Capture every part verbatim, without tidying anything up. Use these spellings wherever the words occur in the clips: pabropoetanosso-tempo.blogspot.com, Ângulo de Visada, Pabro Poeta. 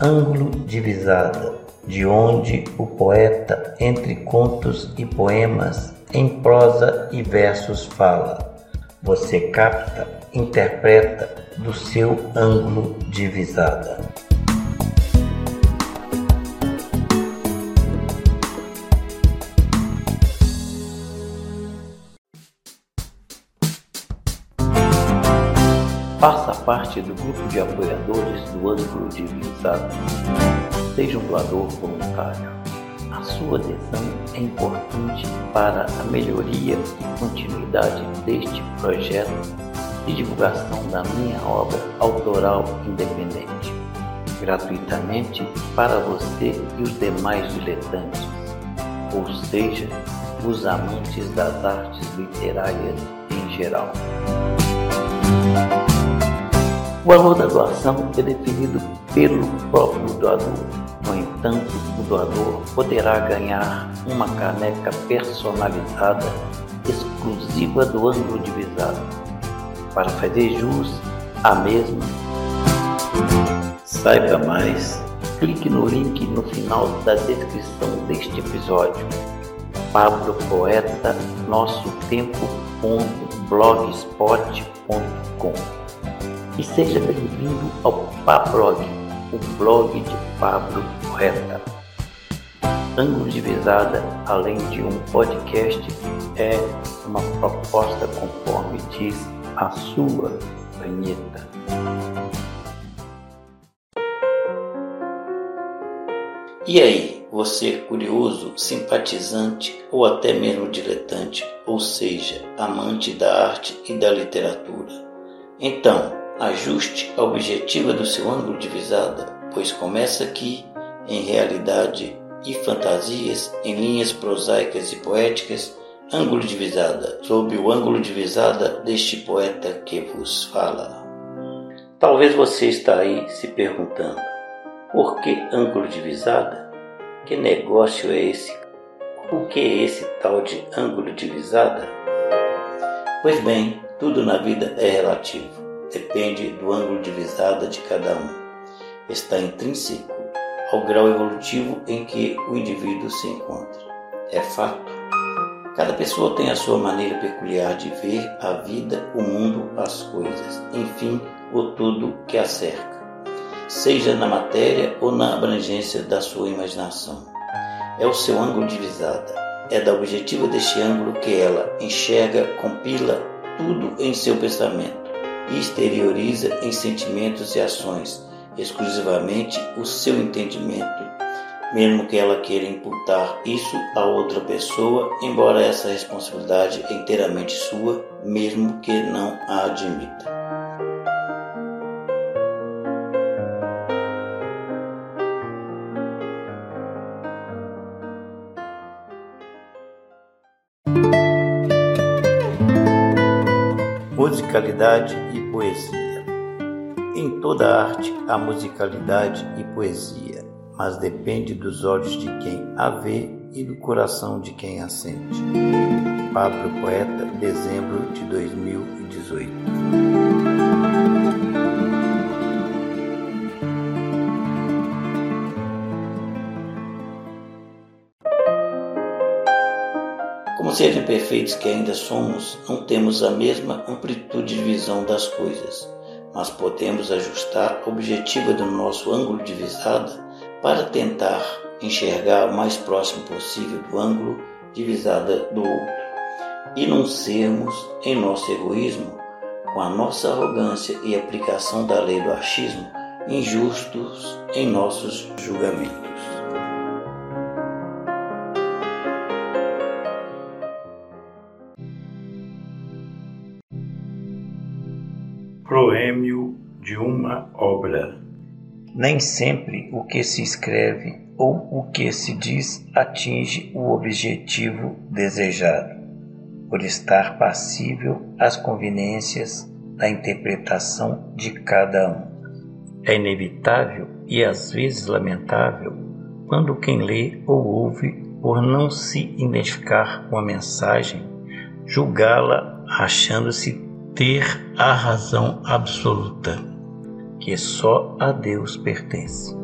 Ângulo de Visada, de onde o poeta, entre contos e poemas, em prosa e versos fala. Você capta, interpreta do seu ângulo de visada. Faça parte do grupo de apoiadores do Ângulo de Visada. Seja um doador voluntário. A sua adesão é importante para a melhoria e continuidade deste projeto de divulgação da minha obra autoral independente, gratuitamente para você e os demais diletantes, ou seja, os amantes das artes literárias em geral. O valor da doação é definido pelo próprio doador. No entanto, o doador poderá ganhar uma caneca personalizada exclusiva do Ângulo de Visada. Para fazer jus à mesma, saiba mais, clique no link no final da descrição deste episódio. Pabro Poeta, nosso tempo ponto blogspot ponto com. E seja bem-vindo ao Pablog, o blog de Pabro Poeta. Ângulo de Visada, além de um podcast, é uma proposta conforme diz a sua vinheta. E aí, você curioso, simpatizante ou até mesmo diletante, ou seja, amante da arte e da literatura? Então, ajuste a objetiva do seu ângulo de visada, pois começa aqui, em realidade e fantasias, em linhas prosaicas e poéticas, ângulo de visada, sob o ângulo de visada deste poeta que vos fala. Talvez você está aí se perguntando, por que ângulo de visada? Que negócio é esse? O que é esse tal de ângulo de visada? Pois bem, tudo na vida é relativo. Depende do ângulo de visada de cada um. Está intrínseco ao grau evolutivo em que o indivíduo se encontra. É fato. Cada pessoa tem a sua maneira peculiar de ver a vida, o mundo, as coisas, enfim, o tudo que a cerca, seja na matéria ou na abrangência da sua imaginação. É o seu ângulo de visada. É da objetiva deste ângulo que ela enxerga, compila tudo em seu pensamento e exterioriza em sentimentos e ações exclusivamente o seu entendimento, mesmo que ela queira imputar isso a outra pessoa, embora essa responsabilidade é inteiramente sua, mesmo que não a admita. Musicalidade e poesia. Em toda a arte há musicalidade e poesia, mas depende dos olhos de quem a vê e do coração de quem a sente. Pabro Poeta, dezembro de dois mil e dezoito. Como seres imperfeitos que ainda somos, não temos a mesma amplitude de visão das coisas, mas podemos ajustar a objetiva do nosso ângulo de visada para tentar enxergar o mais próximo possível do ângulo de visada do outro e não sermos, em nosso egoísmo, com a nossa arrogância e aplicação da lei do achismo, injustos em nossos julgamentos. Proêmio de uma obra. Nem sempre o que se escreve ou o que se diz atinge o objetivo desejado, por estar passível às conveniências da interpretação de cada um. É inevitável e às vezes lamentável quando quem lê ou ouve, por não se identificar com a mensagem, julgá-la achando-se ter a razão absoluta, que só a Deus pertence.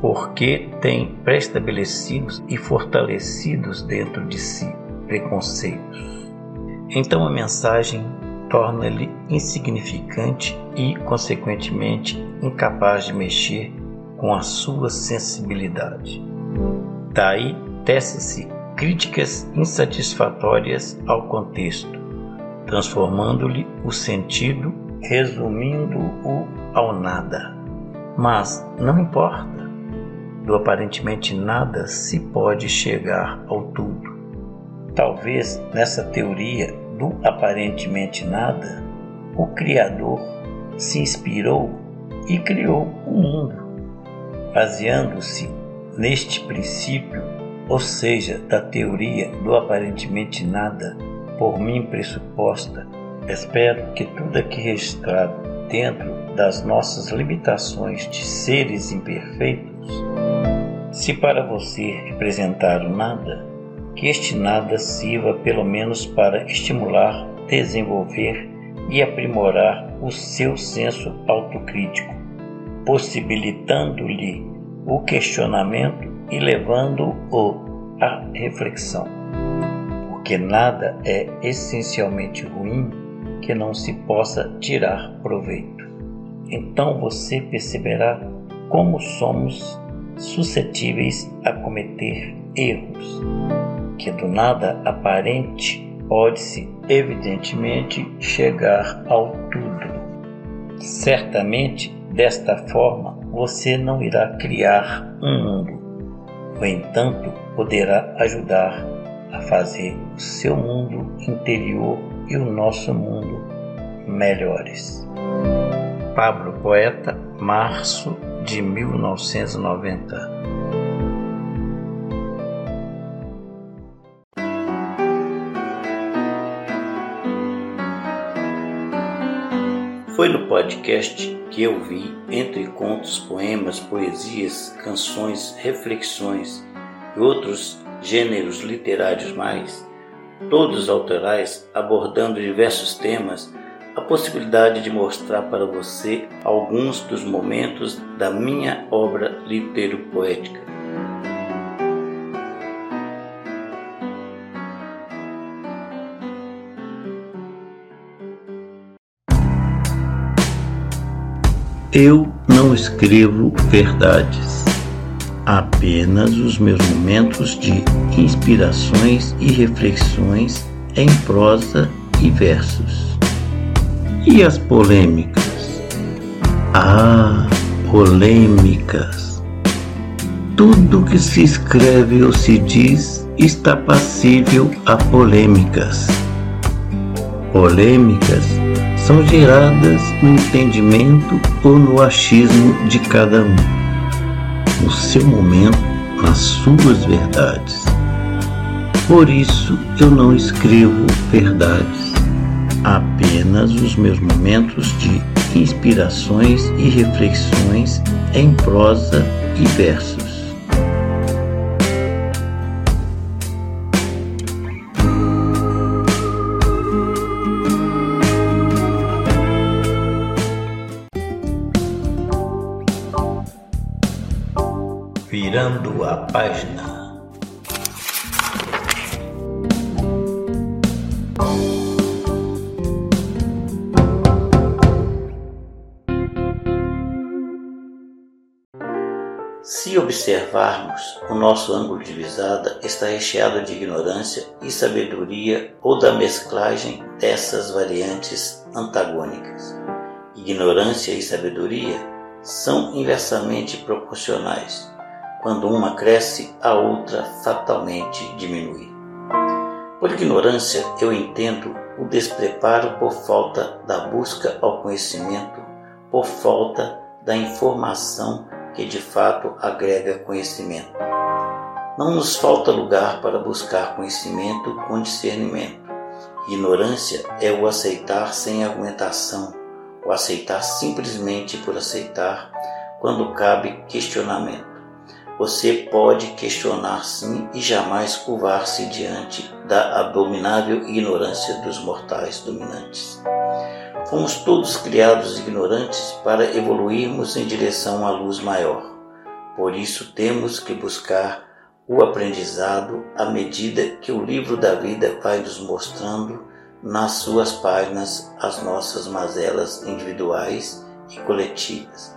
porque tem pré-estabelecidos e fortalecidos dentro de si preconceitos. Então a mensagem torna-lhe insignificante e, consequentemente, incapaz de mexer com a sua sensibilidade. Daí tecem-se críticas insatisfatórias ao contexto, transformando-lhe o sentido, resumindo-o ao nada. Mas não importa, do aparentemente nada se pode chegar ao tudo. Talvez nessa teoria do aparentemente nada, o Criador se inspirou e criou o mundo, baseando-se neste princípio, ou seja, da teoria do aparentemente nada, por mim pressuposta. Espero que tudo aqui registrado dentro das nossas limitações de seres imperfeitos, se para você representar o nada, que este nada sirva pelo menos para estimular, desenvolver e aprimorar o seu senso autocrítico, possibilitando-lhe o questionamento e levando-o à reflexão. Porque nada é essencialmente ruim que não se possa tirar proveito. Então você perceberá como somos suscetíveis a cometer erros, que do nada aparente pode-se evidentemente chegar ao tudo. Certamente, desta forma, você não irá criar um mundo. No entanto, poderá ajudar a fazer o seu mundo interior e o nosso mundo melhores. Pabro Poeta, março de mil novecentos e noventa. Foi no podcast que eu vi, entre contos, poemas, poesias, canções, reflexões e outros gêneros literários mais, todos autorais abordando diversos temas, a possibilidade de mostrar para você alguns dos momentos da minha obra litero-poética. Eu não escrevo verdades, apenas os meus momentos de inspirações e reflexões em prosa e versos. E as polêmicas? Ah, polêmicas! Tudo que se escreve ou se diz está passível a polêmicas. Polêmicas são geradas no entendimento ou no achismo de cada um, no seu momento, nas suas verdades. Por isso eu não escrevo verdades, apenas os meus momentos de inspirações e reflexões em prosa e versos. Virando a página. Se observarmos, o nosso ângulo de visada está recheado de ignorância e sabedoria ou da mesclagem dessas variantes antagônicas. Ignorância e sabedoria são inversamente proporcionais. Quando uma cresce, a outra fatalmente diminui. Por ignorância, eu entendo o despreparo por falta da busca ao conhecimento, por falta da informação que de fato agrega conhecimento. Não nos falta lugar para buscar conhecimento com discernimento. Ignorância é o aceitar sem argumentação, o aceitar simplesmente por aceitar, quando cabe questionamento. Você pode questionar sim e jamais curvar-se diante da abominável ignorância dos mortais dominantes. Fomos todos criados ignorantes para evoluirmos em direção à luz maior. Por isso temos que buscar o aprendizado à medida que o livro da vida vai nos mostrando nas suas páginas as nossas mazelas individuais e coletivas.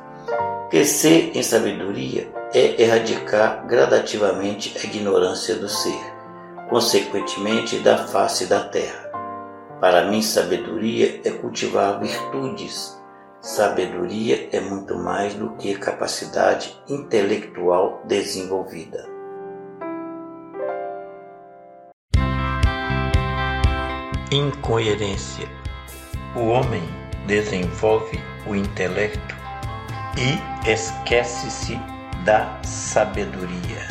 Crescer em sabedoria é erradicar gradativamente a ignorância do ser, consequentemente da face da terra. Para mim, sabedoria é cultivar virtudes. Sabedoria é muito mais do que capacidade intelectual desenvolvida. Incoerência. O homem desenvolve o intelecto e esquece-se da sabedoria.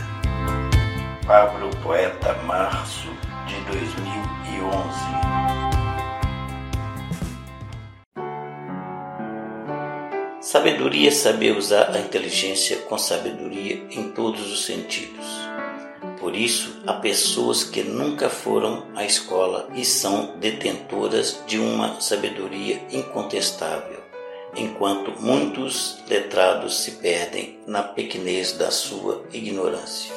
Pabro Poeta, março de dois mil e onze. Sabedoria é saber usar a inteligência com sabedoria em todos os sentidos. Por isso, há pessoas que nunca foram à escola e são detentoras de uma sabedoria incontestável, enquanto muitos letrados se perdem na pequenez da sua ignorância.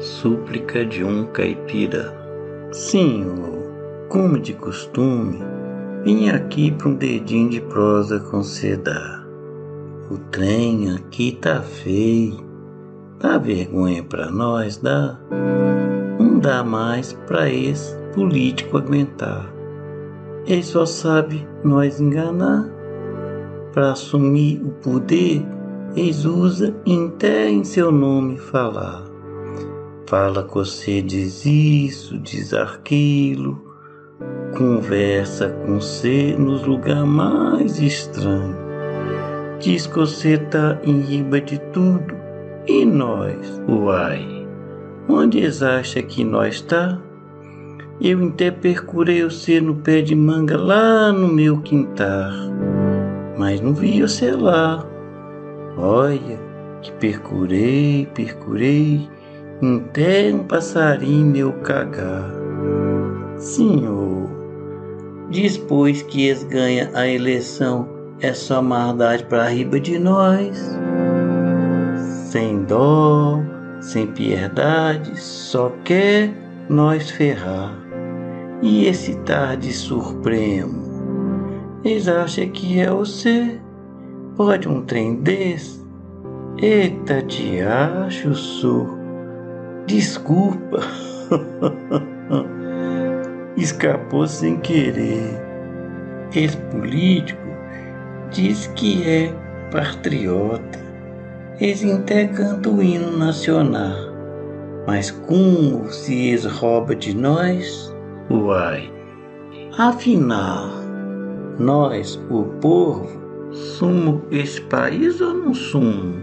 Súplica de um caipira. Senhor, como de costume, vim aqui pra um dedinho de prosa concedar. O trem aqui tá feio, dá vergonha pra nós, dá. Não dá mais pra esse político aguentar. Ele só sabe nós enganar. Pra assumir o poder, eles usa até em seu nome falar. Fala que você diz isso, diz aquilo. Conversa com você nos lugares mais estranhos. Diz que você tá em riba de tudo. E nós, uai, onde eles acham que nós tá? Eu até percurei você no pé de manga lá no meu quintal, mas não vi você lá. Olha, que percurei, percurei, até um passarinho meu cagar. Senhor, diz pois que eles ganham a eleição, é só maldade pra riba de nós. Sem dó, sem piedade, só quer nós ferrar. E esse tarde supremo, eles acham que é você. Pode um trem desse? Eita, te acho, sou. Desculpa. Escapou sem querer. Esse político diz que é patriota. Eles até cantam o hino nacional. Mas como se eles roubam de nós? Uai! Afinal, nós, o povo, sumo esse país ou não sumo?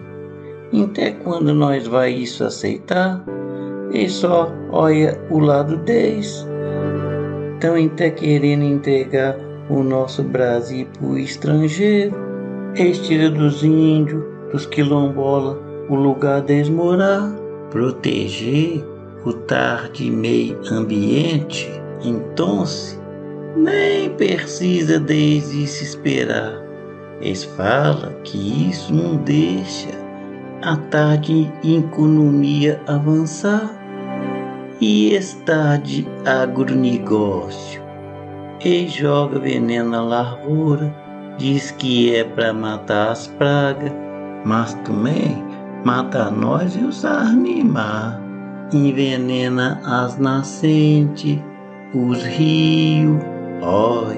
Até quando nós vai isso aceitar? Eles só olha o lado deles. Estão até querendo entregar o nosso Brasil para o estrangeiro. Eles tiram dos índios, dos quilombolas, o lugar deles morar. Proteger o tarde meio ambiente, então se nem precisa deles se esperar. Eles falam que isso não deixa a tarde economia avançar. E está de agronegócio. E joga veneno na lavoura, diz que é para matar as pragas, mas também mata nós e os animais. Envenena as nascentes, os rios. Olha,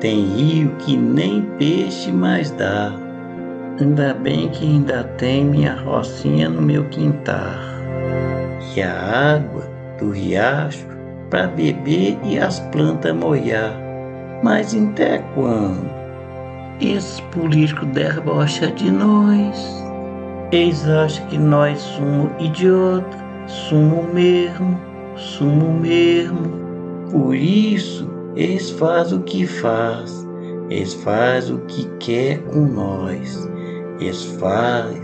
tem rio que nem peixe mais dá. Ainda bem que ainda tem minha rocinha no meu quintal. E a água do riacho para beber e as plantas molhar. Mas até quando? Esses políticos derrocham de nós. Eles acham que nós somos idiota, somos mesmo, somos mesmo. Por isso, eles fazem o que faz, eles fazem o que quer com nós. Eles fazem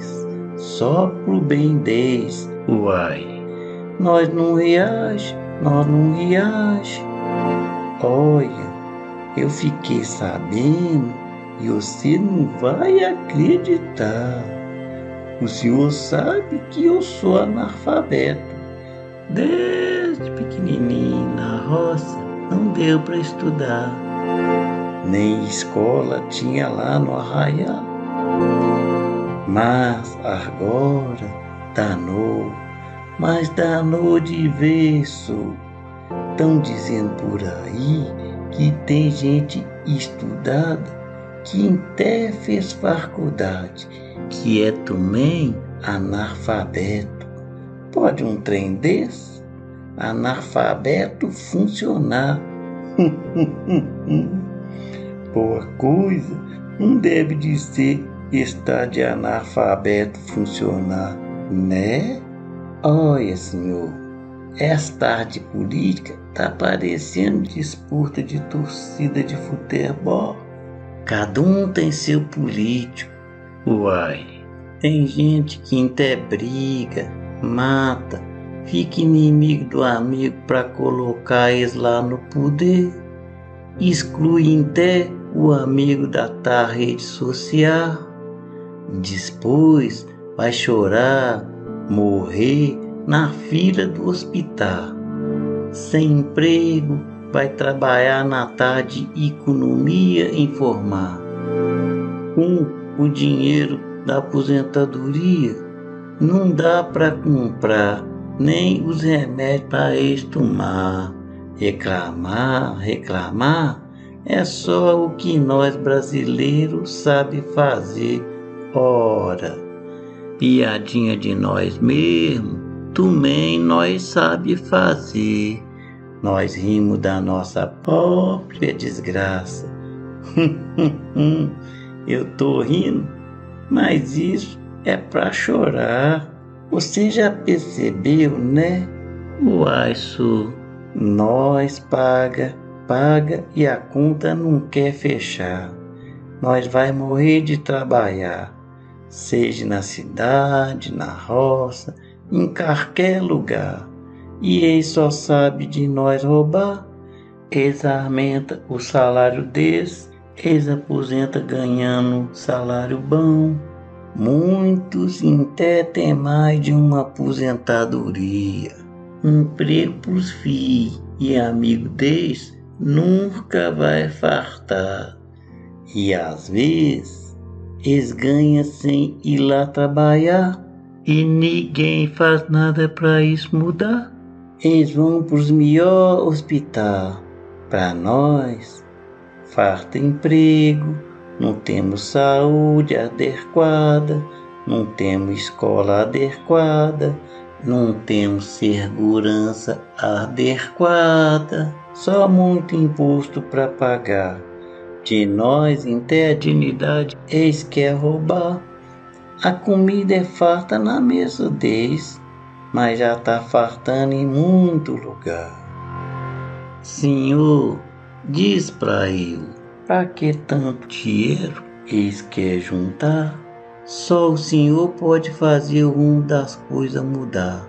só pro bem deles, uai. Nós não reage, nós não reage. Olha, eu fiquei sabendo e você não vai acreditar. O senhor sabe que eu sou analfabeto. Desde pequenininho na roça não deu para estudar. Nem escola tinha lá no arraial. Mas agora danou, mas danou de verso. Estão dizendo por aí que tem gente estudada que até fez faculdade, que é também analfabeto. Pode um trem desse? Analfabeto funcionar. Boa coisa não deve de ser estar de analfabeto funcionar, né? Olha, senhor, esta arte política tá parecendo disputa de torcida de futebol. Cada um tem seu político. Uai, tem gente que até briga, mata, fica inimigo do amigo para colocar eles lá no poder. Exclui até o amigo da tal rede social. Depois vai chorar, morrer na fila do hospital. Sem emprego, vai trabalhar na tarde economia informal. Com o dinheiro da aposentadoria, não dá para comprar nem os remédios para eles tomar. Reclamar, reclamar, é só o que nós brasileiros sabe fazer. Ora, piadinha de nós mesmo, também nós sabe fazer. Nós rimos da nossa própria desgraça. Eu tô rindo, mas isso é pra chorar. Você já percebeu, né? Uai, senhor. Nós paga, paga e a conta não quer fechar. Nós vai morrer de trabalhar, seja na cidade, na roça, em qualquer lugar. E eles só sabem de nós roubar. Eles aumentam o salário deles, eles aposentam ganhando salário bom. Muitos até têm mais de uma aposentadoria. Emprego para os filhos e amigo deles nunca vai fartar. E às vezes eles ganham sem ir lá trabalhar e ninguém faz nada para isso mudar. Eles vão para os melhores hospitais. Para nós, falta emprego, não temos saúde adequada, não temos escola adequada, não temos segurança adequada, só muito imposto para pagar. De nós, até a dignidade, eles querem roubar. A comida é farta na mesa deles, mas já está fartando em muito lugar. Senhor, diz para eu, para que tanto dinheiro eles querem juntar? Só o Senhor pode fazer uma das coisas mudar.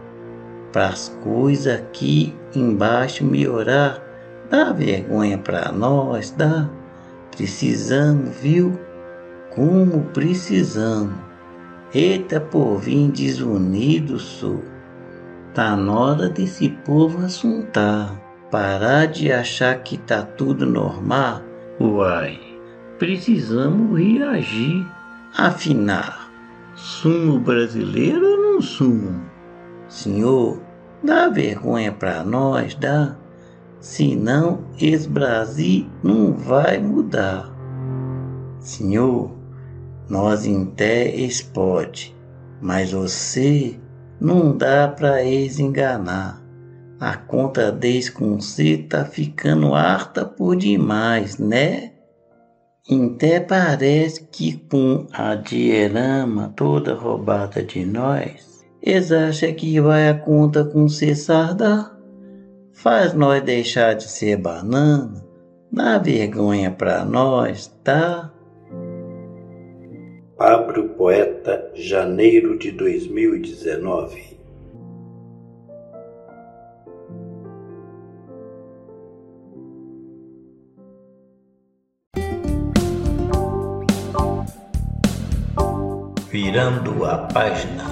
Para as coisas aqui embaixo melhorar, dá vergonha para nós, dá. Precisamos, viu? Como precisamos. Eita, povinho desunido, sou. Tá na hora desse povo assuntar, parar de achar que tá tudo normal. Uai, precisamos reagir, afinar. Sumo brasileiro ou não sumo? Senhor, dá vergonha pra nós, dá. Senão esse Brasil não vai mudar. Senhor, nós até expode, mas você... Não dá para eles enganar. A conta deles com você tá ficando harta por demais, né? Até parece que com a dinheirama toda roubada de nós, eles acham que vai a conta com você sardar. Faz nós deixar de ser banana, dá vergonha para nós, tá? Pabro Poeta, janeiro de dois mil e dezenove. virando a página.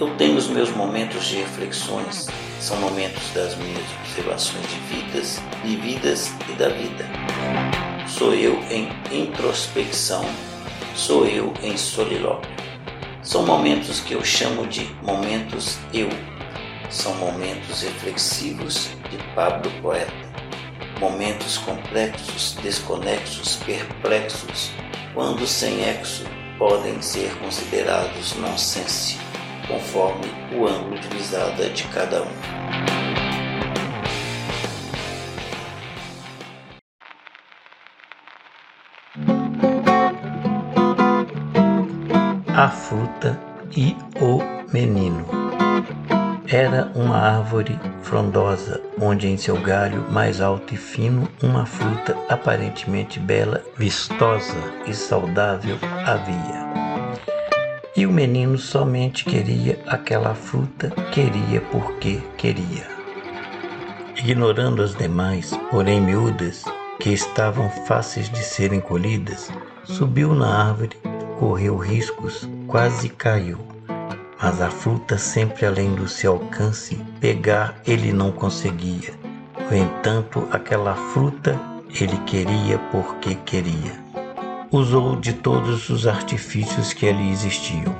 Eu tenho os meus momentos de reflexões, são momentos das minhas observações de vidas, vividas e da vida. Sou eu em introspecção, sou eu em solilóquio. São momentos que eu chamo de momentos eu. São momentos reflexivos de Pabro Poeta. Momentos complexos, desconexos, perplexos, quando sem exo podem ser considerados nonsense, conforme o ângulo de visada de cada um. A fruta e o menino. Era uma árvore frondosa, onde em seu galho mais alto e fino uma fruta aparentemente bela, vistosa e saudável havia. E o menino somente queria aquela fruta, queria porque queria. Ignorando as demais, porém miúdas, que estavam fáceis de serem colhidas, subiu na árvore. Correu riscos, quase caiu, mas a fruta sempre além do seu alcance, pegar ele não conseguia. No entanto, aquela fruta ele queria porque queria. Usou de todos os artifícios que ali existiam.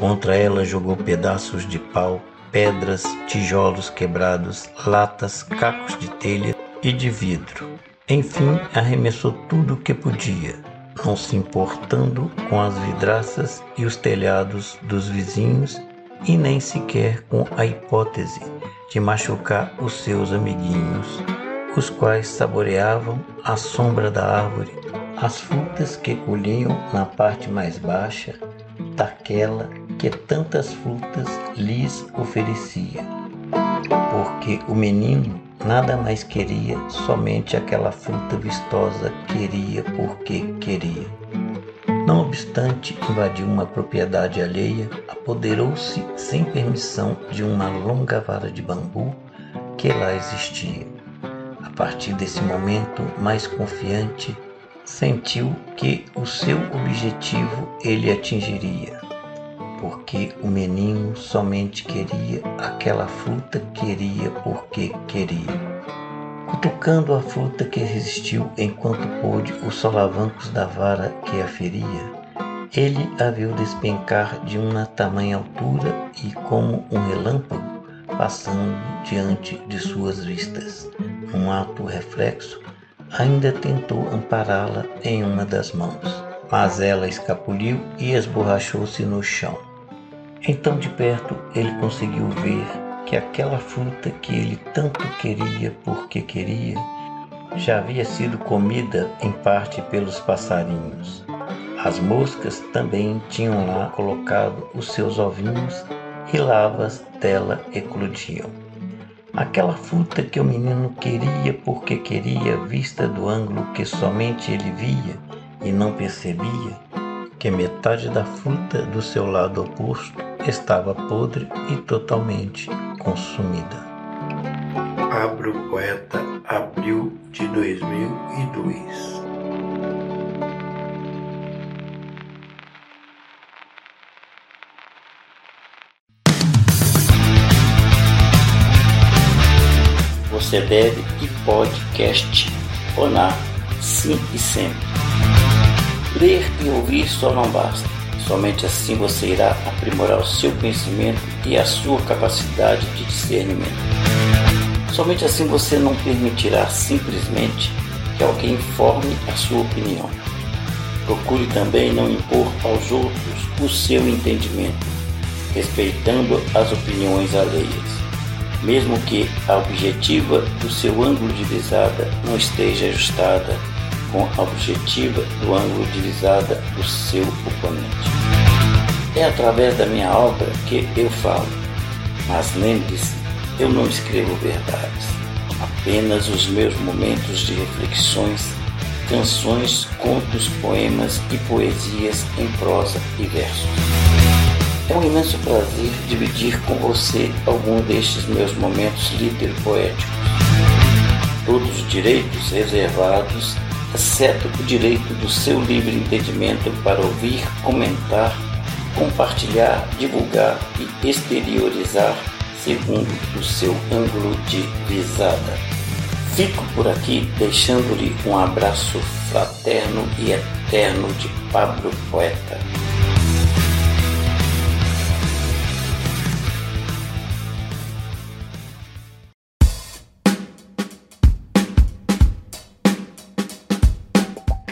Contra ela jogou pedaços de pau, pedras, tijolos quebrados, latas, cacos de telha e de vidro. Enfim, arremessou tudo o que podia, não se importando com as vidraças e os telhados dos vizinhos e nem sequer com a hipótese de machucar os seus amiguinhos, os quais saboreavam à sombra da árvore as frutas que colhiam na parte mais baixa daquela que tantas frutas lhes oferecia, porque o menino nada mais queria, somente aquela fruta vistosa queria porque queria. Não obstante, invadiu uma propriedade alheia, apoderou-se sem permissão de uma longa vara de bambu que lá existia. A partir desse momento, mais confiante, sentiu que o seu objetivo ele atingiria, porque o menino somente queria aquela fruta, queria porque queria. Cutucando a fruta que resistiu enquanto pôde os solavancos da vara que a feria, ele a viu despencar de uma tamanha altura e como um relâmpago passando diante de suas vistas. Num ato reflexo, ainda tentou ampará-la em uma das mãos, mas ela escapuliu e esborrachou-se no chão. Então de perto ele conseguiu ver que aquela fruta que ele tanto queria porque queria já havia sido comida em parte pelos passarinhos. As moscas também tinham lá colocado os seus ovinhos e larvas dela eclodiam. Aquela fruta que o menino queria porque queria, vista do ângulo que somente ele via e não percebia, que metade da fruta do seu lado oposto estava podre e totalmente consumida. Pabro Poeta, abril de dois mil e dois. Você deve e podcast onar, sim e sempre. Ler e ouvir só não basta. Somente assim você irá aprimorar o seu conhecimento e a sua capacidade de discernimento. Somente assim você não permitirá simplesmente que alguém forme a sua opinião. Procure também não impor aos outros o seu entendimento, respeitando as opiniões alheias, mesmo que a objetiva do seu ângulo de visada não esteja ajustada com a objetiva do ângulo de visada do seu oponente. É através da minha obra que eu falo, mas lembre-se, eu não escrevo verdades, apenas os meus momentos de reflexões, canções, contos, poemas e poesias em prosa e verso. É um imenso prazer dividir com você algum destes meus momentos lítero-poéticos. Todos os direitos reservados, exceto o direito do seu livre entendimento para ouvir, comentar, compartilhar, divulgar e exteriorizar segundo o seu ângulo de visada. Fico por aqui deixando-lhe um abraço fraterno e eterno de Pabro Poeta.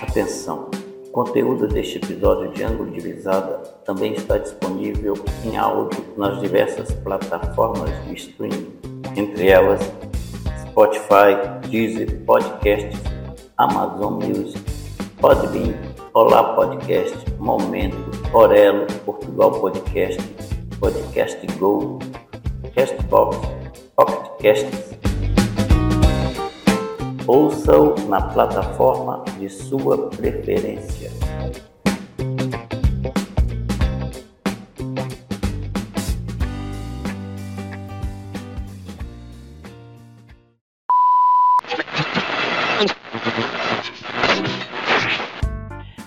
Atenção! O conteúdo deste episódio de Ângulo de Visada também está disponível em áudio nas diversas plataformas de streaming, entre elas Spotify, Deezer, Podcasts, Amazon Music, Podbean, Olá Podcast, Momento, Orelo, Portugal Podcast, Podcast Go, Castbox, Pocket Casts. Ouça-o na plataforma de sua preferência.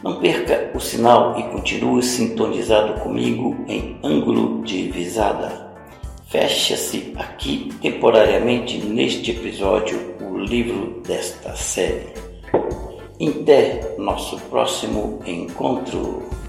Não perca o sinal e continue sintonizado comigo em Ângulo de Visada. Fecha-se aqui temporariamente neste episódio o livro desta série. Até nosso próximo encontro.